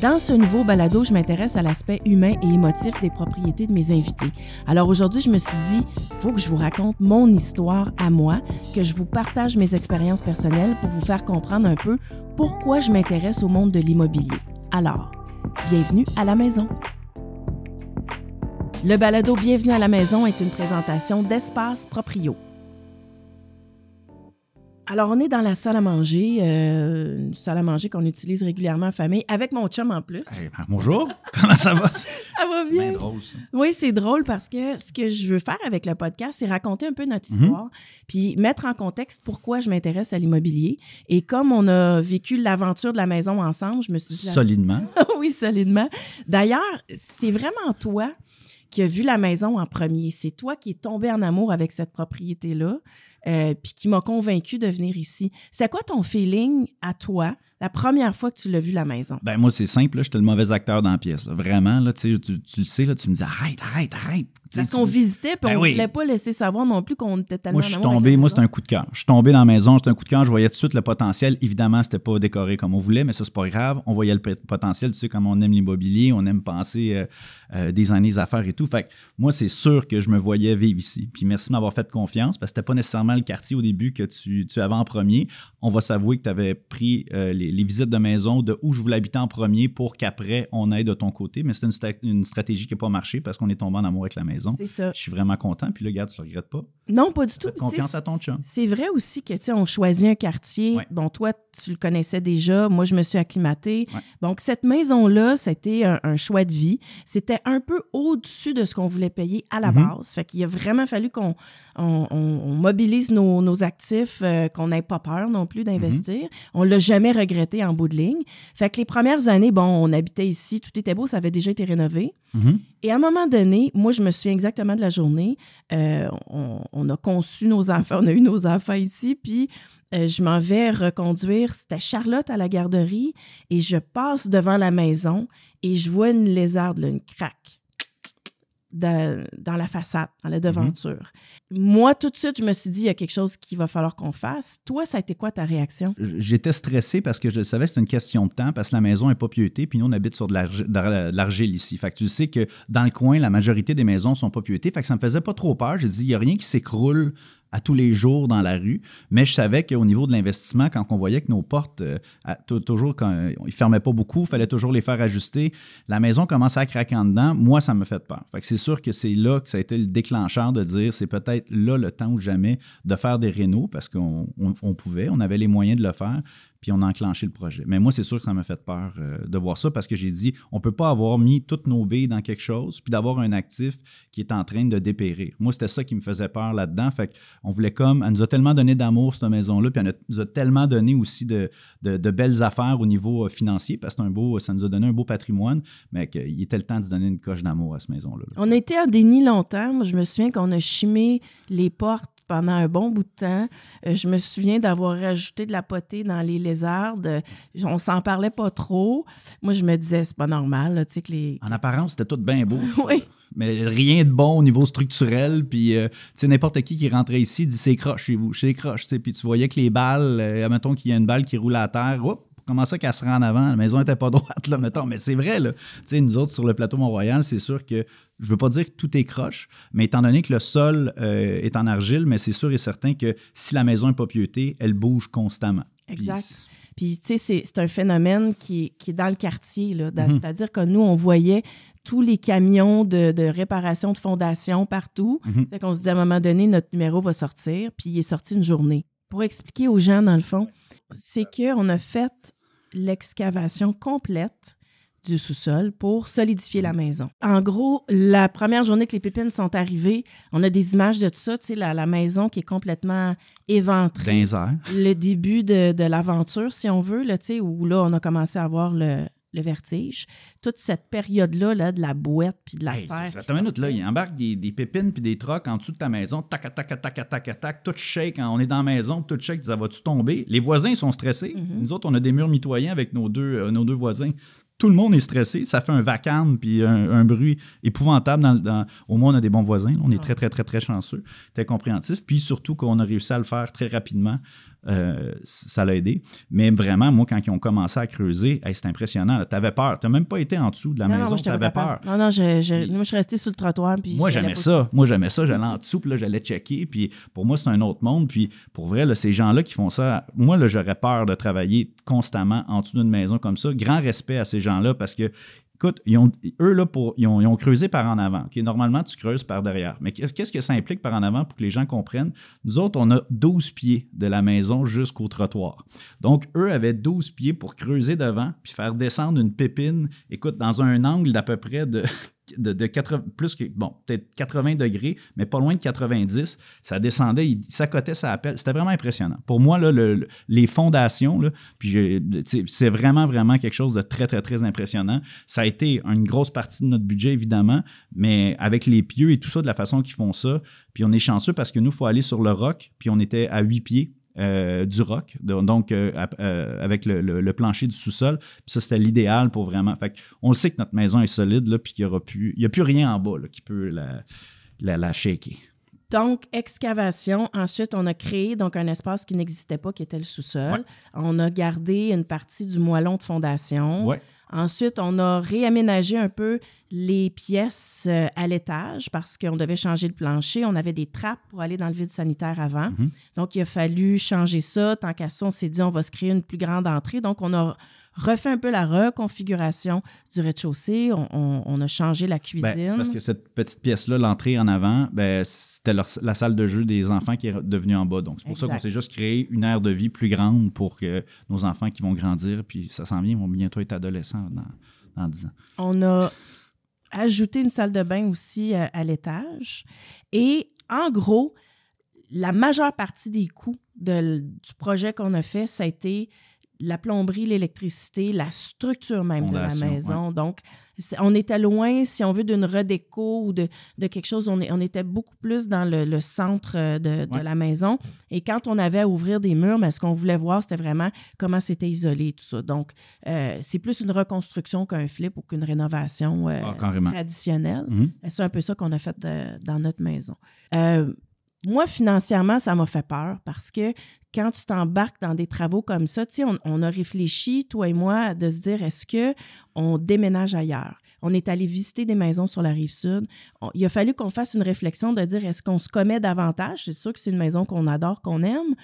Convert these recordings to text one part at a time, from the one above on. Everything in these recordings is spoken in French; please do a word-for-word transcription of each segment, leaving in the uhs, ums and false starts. Dans ce nouveau balado, je m'intéresse à l'aspect humain et émotif des propriétés de mes invités. Alors aujourd'hui, je me suis dit, il faut que je vous raconte mon histoire à moi, que je vous partage mes expériences personnelles pour vous faire comprendre un peu pourquoi je m'intéresse au monde de l'immobilier. Alors, bienvenue à la maison! Le balado Bienvenue à la maison est une présentation d'Espace Proprio. Alors, on est dans la salle à manger, euh, une salle à manger qu'on utilise régulièrement en famille, avec mon chum en plus. Hey, ben, bonjour, comment ça va? Ça va bien. C'est bien drôle, ça. Oui, c'est drôle parce que ce que je veux faire avec le podcast, c'est raconter un peu notre histoire, mm-hmm. puis mettre en contexte pourquoi je m'intéresse à l'immobilier. Et comme on a vécu l'aventure de la maison ensemble, je me suis dit... Solidement. Oui, solidement. D'ailleurs, c'est vraiment toi... qui a vu la maison en premier. C'est toi qui es tombé en amour avec cette propriété-là euh, puis qui m'a convaincu de venir ici. C'est quoi ton feeling à toi la première fois que tu l'as vu la maison? Bien, moi, c'est simple. Là, j'étais le mauvais acteur dans la pièce. Là. Vraiment, là, tu, tu le sais, là, tu me dis « arrête, arrête, arrête! » Parce qu'on visitait puis ben on ne oui. voulait pas laisser savoir non plus qu'on était tellement moi, je suis tombé, moi, c'est un coup de cœur. Je suis tombé dans la maison, c'était un coup de cœur. Je voyais tout de suite le potentiel. Évidemment, c'était pas décoré comme on voulait, mais ça, c'est pas grave. On voyait le potentiel. Tu sais, comme on aime l'immobilier, on aime penser euh, euh, des années affaires et tout. Fait que moi, c'est sûr que je me voyais vivre ici. Puis merci de m'avoir fait confiance parce que c'était pas nécessairement le quartier au début que tu, tu avais en premier. On va s'avouer que tu avais pris euh, les, les visites de maison de où je voulais habiter en premier pour qu'après, on aille de ton côté. Mais c'était une, sta- une stratégie qui n'a pas marché parce qu'on est tombé en amour avec la maison. C'est ça. Je suis vraiment content. Puis là, regarde, tu ne regrettes pas. Non, pas du tout. Confiance à ton chum. C'est vrai aussi que, tu sais, on choisit un quartier. Ouais. Bon, toi, tu le connaissais déjà. Moi, je me suis acclimatée. Ouais. Donc, cette maison-là, c'était un, un choix de vie. C'était un peu au-dessus de ce qu'on voulait payer à la mm-hmm. base. Fait qu'il a vraiment fallu qu'on on, on, on mobilise nos, nos actifs, euh, qu'on n'ait pas peur non plus d'investir. Mm-hmm. On ne l'a jamais regretté en bout de ligne. Fait que les premières années, bon, on habitait ici. Tout était beau. Ça avait déjà été rénové. Mm-hmm. Et à un moment donné, moi, je me souviens exactement de la journée. Euh, on, on a conçu nos enfants, on a eu nos enfants ici, puis euh, je m'en vais reconduire. C'était Charlotte à la garderie et je passe devant la maison et je vois une lézarde, là, une craque. Dans, dans la façade, dans la devanture. Mm-hmm. Moi, tout de suite, je me suis dit, il y a quelque chose qu'il va falloir qu'on fasse. Toi, ça a été quoi ta réaction? J'étais stressé parce que je le savais, c'est une question de temps, parce que la maison n'est pas pieuetée, puis nous, on habite sur de, l'arg- de l'argile ici. Fait que tu sais que dans le coin, la majorité des maisons ne sont pas pieuetées. Fait que ça me faisait pas trop peur. J'ai dit, il n'y a rien qui s'écroule à tous les jours dans la rue, mais je savais qu'au niveau de l'investissement, quand on voyait que nos portes, euh, à, toujours, quand euh, ils ne fermaient pas beaucoup, il fallait toujours les faire ajuster. La maison commençait à craquer en dedans. Moi, ça me fait peur. Fait que c'est sûr que c'est là que ça a été le déclencheur de dire c'est peut-être là le temps ou jamais de faire des rénos parce qu'on on, on pouvait, on avait les moyens de le faire. Puis on a enclenché le projet. Mais moi, c'est sûr que ça m'a fait peur euh, de voir ça parce que j'ai dit, on ne peut pas avoir mis toutes nos billes dans quelque chose puis d'avoir un actif qui est en train de dépérir. Moi, c'était ça qui me faisait peur là-dedans. Fait qu'on voulait comme, elle nous a tellement donné d'amour, cette maison-là, puis elle nous a tellement donné aussi de, de, de belles affaires au niveau financier parce que c'est un beau, ça nous a donné un beau patrimoine, mais qu'il était le temps de se donner une coche d'amour à cette maison-là. On a été en déni longtemps. Moi, je me souviens qu'on a chimé les portes pendant un bon bout de temps. Euh, je me souviens d'avoir rajouté de la potée dans les lézardes. Euh, on s'en parlait pas trop. Moi, je me disais, c'est pas normal. Là, tu sais, que les... En apparence, c'était tout bien beau. Oui. Mais rien de bon au niveau structurel. Puis, euh, tu sais, n'importe qui qui rentrait ici dit, c'est croche chez vous, c'est croche. Puis tu voyais que les balles, euh, admettons qu'il y a une balle qui roule à terre, oups, comment ça qu'elle se rend en avant? La maison n'était pas droite, là, mettons. Mais c'est vrai, là. Tu sais, nous autres, sur le plateau Mont-Royal, c'est sûr que je ne veux pas dire que tout est croche, mais étant donné que le sol euh, est en argile, mais c'est sûr et certain que si la maison n'est pas pieuetée, elle bouge constamment. Exact. Puis, Puis, tu sais, c'est, c'est un phénomène qui est, qui est dans le quartier, là. Dans, mmh. C'est-à-dire que nous, on voyait tous les camions de, de réparation de fondations partout. Mmh. Fait qu'on se dit, à un moment donné, notre numéro va sortir, puis il est sorti une journée. Pour expliquer aux gens, dans le fond, c'est qu'on a fait l'excavation complète du sous-sol pour solidifier la maison. En gros, la première journée que les pépines sont arrivées, on a des images de tout ça, tu sais, la, la maison qui est complètement éventrée. Le début de, de l'aventure, si on veut, là, tu sais, où là, on a commencé à avoir le... le vertige, toute cette période-là là, de la bouette puis de la hey, terre. Ça t'amène là, il embarque des, des pépines puis des trocs en dessous de ta maison, tac, tac, tac, tac, tac, tac, tout shake, hein, on est dans la maison, tout shake, ça va-tu tomber? Les voisins sont stressés. Mm-hmm. Nous autres, on a des murs mitoyens avec nos deux, euh, nos deux voisins. Tout le monde est stressé, ça fait un vacarme puis un, un bruit épouvantable. Dans, dans, au moins, on a des bons voisins, on est très, très, très, très chanceux, très compréhensifs, puis surtout qu'on a réussi à le faire très rapidement. euh, ça l'a aidé. Mais vraiment, moi, quand ils ont commencé à creuser, hey, c'est impressionnant. Tu avais peur. Tu n'as même pas été en dessous de la non, maison. Tu avais peur. Non, non, je, je, moi, je suis resté sur le trottoir. Puis moi, j'aimais ça. Moi, j'aimais ça. J'allais en dessous, puis là, j'allais checker. Puis pour moi, c'est un autre monde. Puis pour vrai, là, ces gens-là qui font ça, moi, là, j'aurais peur de travailler constamment en dessous d'une maison comme ça. Grand respect à ces gens-là parce que écoute, ils ont, eux, là, pour, ils, ont, ils ont creusé par en avant. Okay, normalement, tu creuses par derrière. Mais qu'est-ce que ça implique par en avant pour que les gens comprennent? Nous autres, on a douze pieds de la maison jusqu'au trottoir. Donc, eux avaient douze pieds pour creuser devant puis faire descendre une pépine, écoute, dans un angle d'à peu près de... De, de quatre-vingts, plus que, bon, peut-être quatre-vingts degrés, mais pas loin de quatre-vingt-dix. Ça descendait, il s'accotait, ça appelle. C'était vraiment impressionnant. Pour moi, là, le, le, les fondations, là, puis je, c'est vraiment, vraiment quelque chose de très, très, très impressionnant. Ça a été une grosse partie de notre budget, évidemment, mais avec les pieux et tout ça, de la façon qu'ils font ça. Puis on est chanceux parce que nous, il faut aller sur le roc, puis on était à huit pieds. Euh, du roc, donc euh, euh, avec le, le, le plancher du sous-sol. Puis ça, c'était l'idéal pour vraiment... Fait qu'on sait que notre maison est solide, là, puis qu'il n'y a plus rien en bas là, qui peut la, la, la shaker. Donc, excavation. Ensuite, on a créé donc, un espace qui n'existait pas, qui était le sous-sol. Ouais. On a gardé une partie du moellon de fondation. Ouais. Ensuite, on a réaménagé un peu les pièces à l'étage parce qu'on devait changer le plancher. On avait des trappes pour aller dans le vide sanitaire avant. Mm-hmm. Donc, il a fallu changer ça. Tant qu'à ça, on s'est dit on va se créer une plus grande entrée. Donc, on a refait un peu la reconfiguration du rez-de-chaussée. On, on, on a changé la cuisine. Bien, c'est parce que cette petite pièce-là, l'entrée en avant, bien, c'était leur, la salle de jeu des enfants qui est devenue en bas. Donc, c'est pour exact. Ça qu'on s'est juste créé une aire de vie plus grande pour que nos enfants qui vont grandir, puis ça s'en vient, ils vont bientôt être adolescents dans, dans dix ans. On a ajouté une salle de bain aussi à, à l'étage. Et en gros, la majeure partie des coûts de, du projet qu'on a fait, ça a été... la plomberie, l'électricité, la structure même fondation, de la maison. Ouais. Donc, on était loin, si on veut, d'une redéco ou de, de quelque chose. On, est, on était beaucoup plus dans le, le centre de, de ouais. la maison. Et quand on avait à ouvrir des murs, mais ce qu'on voulait voir, c'était vraiment comment c'était isolé, tout ça. Donc, euh, c'est plus une reconstruction qu'un flip ou qu'une rénovation euh, ah, traditionnelle. Mm-hmm. C'est un peu ça qu'on a fait de, dans notre maison. Euh, Moi, financièrement, ça m'a fait peur parce que quand tu t'embarques dans des travaux comme ça, tu sais, on, on a réfléchi, toi et moi, de se dire, est-ce qu'on déménage ailleurs? On est allé visiter des maisons sur la Rive-Sud. On, il a fallu qu'on fasse une réflexion de dire, est-ce qu'on se commet davantage? C'est sûr que c'est une maison qu'on adore, qu'on aime.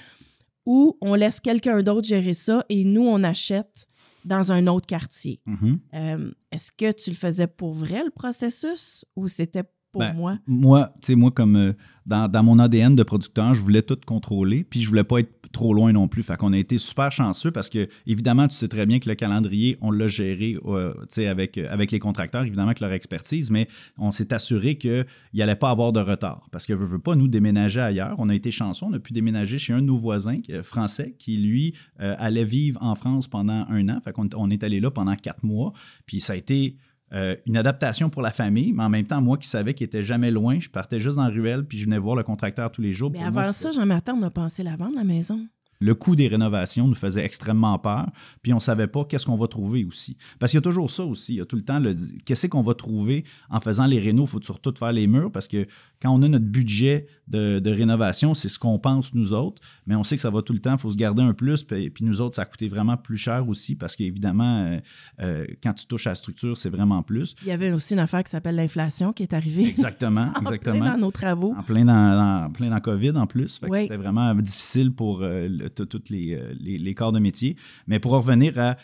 Ou on laisse quelqu'un d'autre gérer ça et nous, on achète dans un autre quartier. Mm-hmm. Euh, est-ce que tu le faisais pour vrai, le processus, ou c'était pour ben, moi? Moi, tu sais, moi, comme... Euh, Dans, dans mon A D N de producteur, je voulais tout contrôler, puis je voulais pas être trop loin non plus. Fait qu'on a été super chanceux parce que, évidemment, tu sais très bien que le calendrier, on l'a géré euh, tu sais, avec, avec les contracteurs, évidemment, avec leur expertise, mais on s'est assuré qu'il n'allait pas avoir de retard parce que, veux, veux pas, nous déménager ailleurs. On a été chanceux, on a pu déménager chez un de nos voisins euh, français qui, lui, euh, allait vivre en France pendant un an. Fait qu'on on est allé là pendant quatre mois, puis ça a été... Euh, une adaptation pour la famille, mais en même temps, moi qui savais qu'il n'était jamais loin, je partais juste dans la ruelle puis je venais voir le contracteur tous les jours. Mais pour avant moi, ça, Jean-Martin, on a pensé la vendre, la maison. Le coût des rénovations nous faisait extrêmement peur, puis on ne savait pas qu'est-ce qu'on va trouver aussi. Parce qu'il y a toujours ça aussi, il y a tout le temps le « qu'est-ce qu'on va trouver en faisant les rénos? » Il faut surtout faire les murs parce que quand on a notre budget de, de rénovation, c'est ce qu'on pense nous autres, mais on sait que ça va tout le temps, il faut se garder un plus, puis, puis nous autres, ça a coûté vraiment plus cher aussi parce qu'évidemment, euh, euh, quand tu touches à la structure, c'est vraiment plus. Il y avait aussi une affaire qui s'appelle l'inflation qui est arrivée. Exactement, exactement. En plein dans nos travaux. En plein dans, en plein dans COVID en plus, fait oui. que c'était vraiment difficile pour... Euh, tous les, les, les corps de métier. Mais pour revenir à...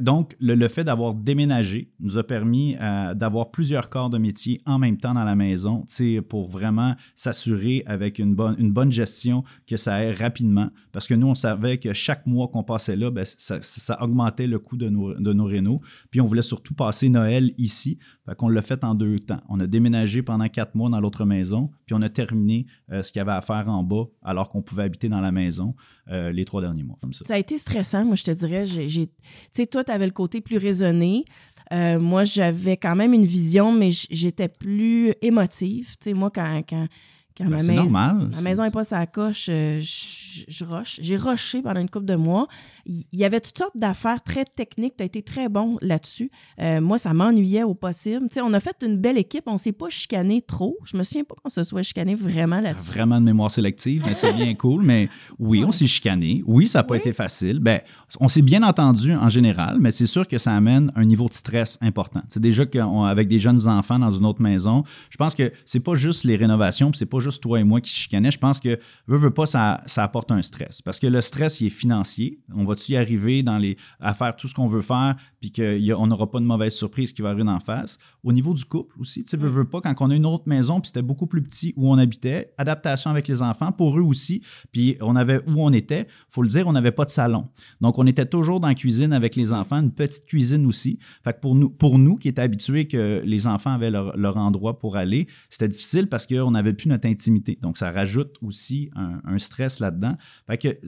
Donc, le, le fait d'avoir déménagé nous a permis à, d'avoir plusieurs corps de métier en même temps dans la maison, tu sais, pour vraiment s'assurer avec une bonne, une bonne gestion que ça aille rapidement. Parce que nous, on savait que chaque mois qu'on passait là, bien, ça, ça augmentait le coût de nos, de nos rénos. Puis, on voulait surtout passer Noël ici. Fait qu'on l'a fait en deux temps. On a déménagé pendant quatre mois dans l'autre maison, puis on a terminé euh, ce qu'il y avait à faire en bas alors qu'on pouvait habiter dans la maison. Euh, les trois derniers mois, comme ça. Ça a été stressant, moi, je te dirais. J'ai, j'ai... Tu sais, toi, tu avais le côté plus raisonné. Euh, moi, j'avais quand même une vision, mais j'étais plus émotive. Tu sais, moi, quand, quand, Quand ben ma c'est maison, normal. Ma c'est... maison n'est pas sa coche, je, je, je roche. J'ai rushé pendant une couple de mois. Il y avait toutes sortes d'affaires très techniques. Tu as été très bon là-dessus. Euh, moi, ça m'ennuyait au possible. T'sais, on a fait une belle équipe. On ne s'est pas chicané trop. Je me souviens pas qu'on se soit chicané vraiment là-dessus. Vraiment de mémoire sélective, mais c'est bien cool. Mais oui, on s'est chicané. Oui, ça n'a pas oui. été facile. Ben, on s'est bien entendu en général, mais c'est sûr que ça amène un niveau de stress important. C'est déjà qu'avec des jeunes enfants dans une autre maison, je pense que c'est pas juste les rénovations, puis c'est pas juste toi et moi qui chicanais. Je pense que, veux, veux pas, ça, ça apporte un stress. Parce que le stress, il est financier. On va-tu y arriver dans les, à faire tout ce qu'on veut faire puis qu'on n'aura pas de mauvaise surprise qui va arriver en face? Au niveau du couple aussi, tu sais, veux, veux pas, quand on a une autre maison puis c'était beaucoup plus petit où on habitait, adaptation avec les enfants, pour eux aussi, puis on avait où on était, faut le dire, on n'avait pas de salon. Donc, on était toujours dans la cuisine avec les enfants, une petite cuisine aussi. Fait que pour nous, pour nous qui étaient habitués que les enfants avaient leur, leur endroit pour aller, c'était difficile parce qu'on n'avait plus notre intimité. Donc, ça rajoute aussi un, un stress là-dedans. Fait que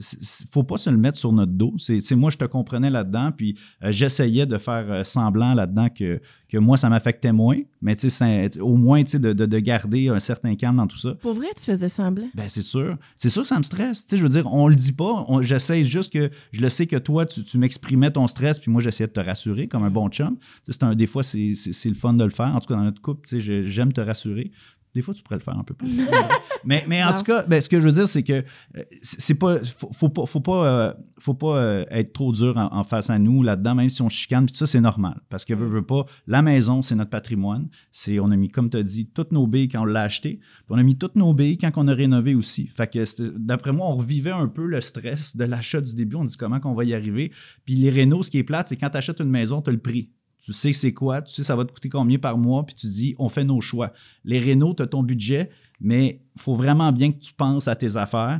faut pas se le mettre sur notre dos. C'est, c'est moi, je te comprenais là-dedans, puis euh, j'essayais de faire euh, semblant là-dedans que, que moi, ça m'affectait moins, mais tu sais, au moins, tu sais, de, de, de garder un certain calme dans tout ça. Pour vrai, tu faisais semblant? Ben c'est sûr. C'est sûr que ça me stresse. Tu sais, je veux dire, on le dit pas, on, j'essaie juste que, je le sais que toi, tu, tu m'exprimais ton stress, puis moi, j'essayais de te rassurer comme un bon chum. C'est un, des fois, c'est, c'est, c'est le fun de le faire. En tout cas, dans notre couple, tu sais, j'aime te rassurer. Des fois, tu pourrais le faire un peu plus. mais mais en non. tout cas, ben, ce que je veux dire, c'est que c'est pas, faut, faut pas, faut pas, euh, faut pas euh, être trop dur en, en face à nous là-dedans, même si on chicane. Puis tout ça, c'est normal. Parce que, veut, veut pas, la maison, c'est notre patrimoine. C'est, on a mis, comme tu as dit, toutes nos billes quand on l'a acheté. Puis on a mis toutes nos billes quand on a rénové aussi. Fait que, d'après moi, on revivait un peu le stress de l'achat du début. On dit comment qu'on va y arriver. Puis les rénos, ce qui est plate, c'est quand tu achètes une maison, tu as le prix. Tu sais c'est quoi, tu sais ça va te coûter combien par mois, puis tu dis, on fait nos choix. Les rénos, tu as ton budget, mais il faut vraiment bien que tu penses à tes affaires,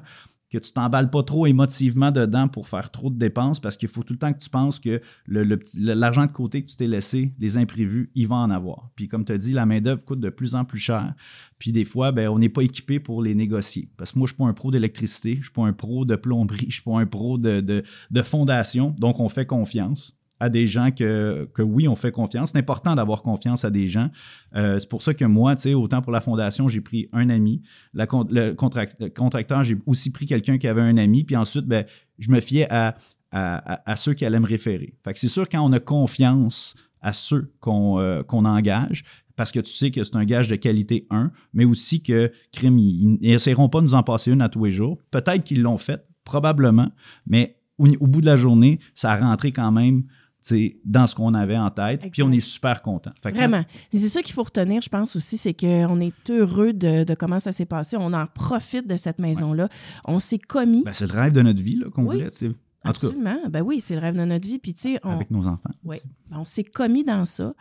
que tu t'emballes pas trop émotivement dedans pour faire trop de dépenses, parce qu'il faut tout le temps que tu penses que le, le, l'argent de côté que tu t'es laissé, les imprévus, il va en avoir. Puis comme tu as dit, la main-d'œuvre coûte de plus en plus cher. Puis des fois, ben, on n'est pas équipé pour les négocier. Parce que moi, je ne suis pas un pro d'électricité, je ne suis pas un pro de plomberie, je ne suis pas un pro de, de, de fondation, donc on fait confiance à des gens que, que, oui, on fait confiance. C'est important d'avoir confiance à des gens. Euh, c'est pour ça que moi, tu sais, autant pour la fondation, j'ai pris un ami. La, le contracteur, j'ai aussi pris quelqu'un qui avait un ami. Puis ensuite, ben, je me fiais à, à, à ceux qui allaient me référer. Fait que c'est sûr, quand on a confiance à ceux qu'on, euh, qu'on engage, parce que tu sais que c'est un gage de qualité, un, mais aussi que, crime, ils n'essaieront pas de nous en passer une à tous les jours. Peut-être qu'ils l'ont fait, probablement, mais au, au bout de la journée, ça a rentré quand même c'est dans ce qu'on avait en tête, exactement. Puis on est super content. Vraiment. Que... C'est ça qu'il faut retenir, je pense aussi, c'est qu'on est heureux de, de comment ça s'est passé. On en profite de cette maison-là. Ouais. On s'est commis. Ben, c'est le rêve de notre vie là, qu'on oui. voulait, tu sais. En absolument. Ben oui, c'est le rêve de notre vie. Puis, tu sais, on, avec nos enfants. Oui. On s'est commis dans ça.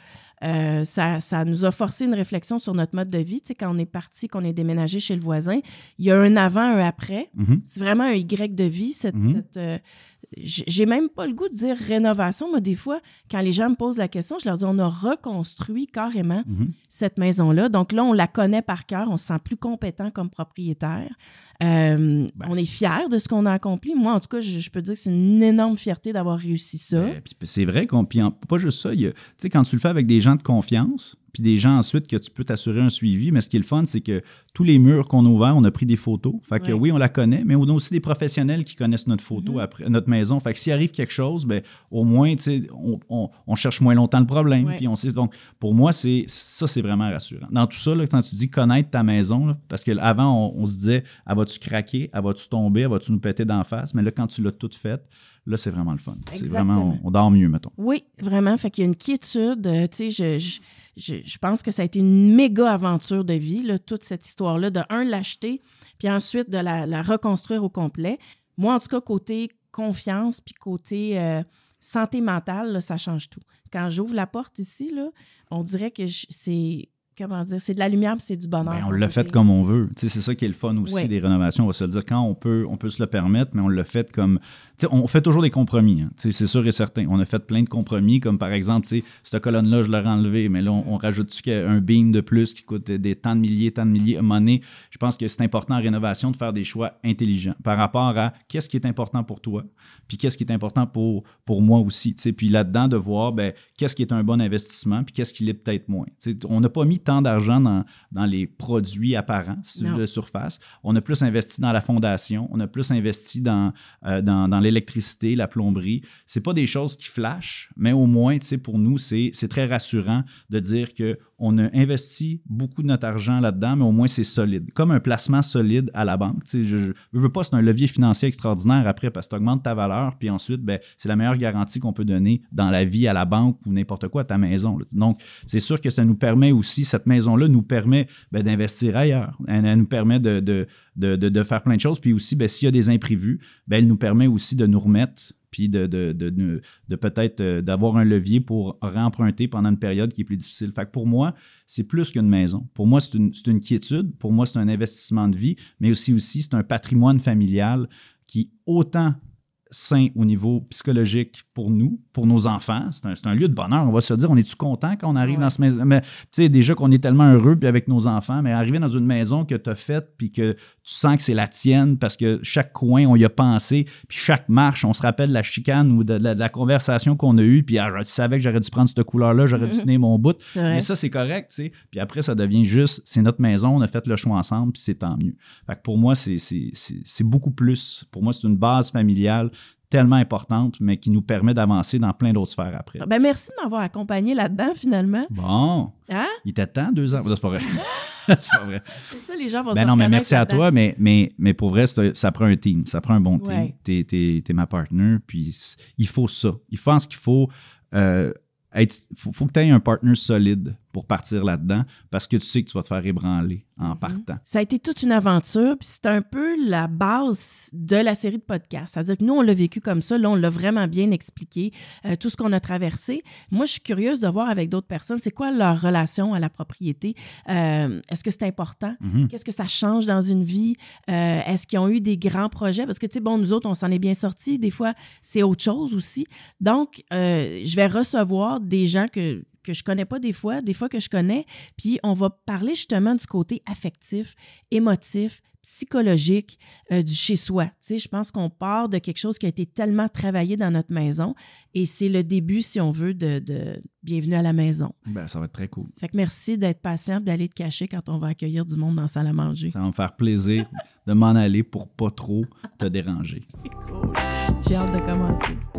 Euh, ça. Ça nous a forcé une réflexion sur notre mode de vie. Tu sais, quand on est parti, qu'on est déménagé chez le voisin, il y a un avant, un après. Mm-hmm. C'est vraiment un Y de vie. Cette, mm-hmm. cette, euh, j'ai même pas le goût de dire rénovation. Moi, des fois, quand les gens me posent la question, je leur dis on a reconstruit carrément mm-hmm. cette maison-là. Donc là, on la connaît par cœur. On se sent plus compétent comme propriétaire. Euh, ben, on est fiers de ce qu'on a accompli. Moi, en tout cas, je, je peux dire que c'est une une énorme fierté d'avoir réussi ça. Euh, puis c'est vrai qu'on... Puis en, pas juste ça, tu sais, quand tu le fais avec des gens de confiance, puis des gens ensuite que tu peux t'assurer un suivi, mais ce qui est le fun, c'est que tous les murs qu'on a ouverts, on a pris des photos. Fait que ouais. oui, on la connaît, mais on a aussi des professionnels qui connaissent notre photo, mmh. après, notre maison. Fait que s'il arrive quelque chose, ben au moins, tu sais, on, on, on cherche moins longtemps le problème. Puis on sait... Donc, pour moi, c'est ça, c'est vraiment rassurant. Dans tout ça, là, quand tu dis connaître ta maison, là, parce qu'avant, on, on se disait, « Ah, vas-tu craquer? Ah, vas-tu tomber? Ah, vas-tu nous péter d'en face? » Mais là, quand tu l'as toute faite, là, c'est vraiment le fun. Exactement. C'est vraiment... On, on dort mieux, mettons. Oui, vraiment. Fait qu'il y a une quiétude. Euh, tu sais, je... je... Je, je pense que ça a été une méga aventure de vie, là, toute cette histoire-là, de, un, l'acheter, puis ensuite de la, la reconstruire au complet. Moi, en tout cas, côté confiance, puis côté euh, santé mentale, là, ça change tout. Quand j'ouvre la porte ici, là, on dirait que je, c'est... Comment dire? C'est de la lumière, puis c'est du bonheur. Bien, on l'a fait comme on veut. T'sais, c'est ça qui est le fun aussi ouais. des rénovations. On va se le dire, quand on peut, on peut se le permettre, mais on l'a fait comme... T'sais, on fait toujours des compromis, hein. C'est sûr et certain. On a fait plein de compromis, comme par exemple, cette colonne-là, je l'aurais enlevée, mais là, on, on rajoute-tu un beam de plus qui coûte des, des tant de milliers, tant de milliers à monnaie. Je pense que c'est important en rénovation de faire des choix intelligents par rapport à qu'est-ce qui est important pour toi, puis qu'est-ce qui est important pour, pour moi aussi. T'sais. Puis là-dedans, de voir ben, qu'est-ce qui est un bon investissement, puis qu'est-ce qui l'est peut-être moins. T'sais, on n'a pas mis tant d'argent dans, dans les produits apparents sur de surface. On a plus investi dans la fondation, on a plus investi dans, euh, dans, dans l'électricité, la plomberie. C'est pas des choses qui flashent, mais au moins, tu sais, pour nous, c'est, c'est très rassurant de dire qu'on a investi beaucoup de notre argent là-dedans, mais au moins, c'est solide. Comme un placement solide à la banque. Tu sais, je, je, je veux pas, c'est un levier financier extraordinaire après parce que tu augmentes ta valeur, puis ensuite, ben, c'est la meilleure garantie qu'on peut donner dans la vie à la banque ou n'importe quoi à ta maison. Là. Donc, c'est sûr que ça nous permet aussi, cette maison-là nous permet ben, d'investir ailleurs. Elle, elle nous permet de, de, de, de, de faire plein de choses. Puis aussi, ben, s'il y a des imprévus, ben, elle nous permet aussi de nous remettre puis de, de, de, de, de peut-être euh, d'avoir un levier pour réemprunter pendant une période qui est plus difficile. Fait que pour moi, c'est plus qu'une maison. Pour moi, c'est une, c'est une quiétude. Pour moi, c'est un investissement de vie, mais aussi, aussi c'est un patrimoine familial qui est autant sain au niveau psychologique pour nous, pour nos enfants. C'est un, c'est un lieu de bonheur. On va se dire, on est-tu content quand on arrive ouais. dans ce maison? Mais tu sais, déjà qu'on est tellement heureux puis avec nos enfants, mais arriver dans une maison que tu as faite puis que tu sens que c'est la tienne parce que chaque coin, on y a pensé, puis chaque marche, on se rappelle la chicane ou de, de, de la conversation qu'on a eue, puis ah, je savais que j'aurais dû prendre cette couleur-là, j'aurais dû tenir mon bout. Mais ça, c'est correct, tu sais. Puis après, ça devient juste, c'est notre maison, on a fait le choix ensemble, puis c'est tant mieux. Fait que pour moi, c'est, c'est, c'est, c'est beaucoup plus. Pour moi, c'est une base familiale tellement importante, mais qui nous permet d'avancer dans plein d'autres sphères après. Ben merci de m'avoir accompagné là-dedans, finalement. Bon. Hein? Il était temps, deux ans. C'est pas vrai. C'est pas vrai. C'est ça, les gens vont ben se non, mais merci là-dedans. À toi, mais, mais, mais pour vrai, ça prend un team. Ça prend un bon team. Ouais. T'es, t'es, t'es ma partner, puis il faut ça. Je pense qu'il faut... Euh, Il faut, faut que tu aies un partner solide pour partir là-dedans parce que tu sais que tu vas te faire ébranler en mm-hmm. partant. Ça a été toute une aventure, puis c'est un peu la base de la série de podcasts. C'est-à-dire que nous, on l'a vécu comme ça. Là, on l'a vraiment bien expliqué, euh, tout ce qu'on a traversé. Moi, je suis curieuse de voir avec d'autres personnes, c'est quoi leur relation à la propriété? Euh, est-ce que c'est important? Mm-hmm. Qu'est-ce que ça change dans une vie? Euh, est-ce qu'ils ont eu des grands projets? Parce que, tu sais, bon, nous autres, on s'en est bien sortis. Des fois, c'est autre chose aussi. Donc, euh, je vais recevoir des gens que, que je ne connais pas des fois, des fois que je connais, puis on va parler justement du côté affectif, émotif, psychologique euh, du chez-soi. Tu sais, je pense qu'on part de quelque chose qui a été tellement travaillé dans notre maison et c'est le début, si on veut, de, de Bienvenue à la maison. Ben, ça va être très cool. Fait que merci d'être patient, d'aller te cacher quand on va accueillir du monde dans la salle à manger. Ça va me faire plaisir de m'en aller pour pas trop te déranger. C'est cool. J'ai hâte de commencer.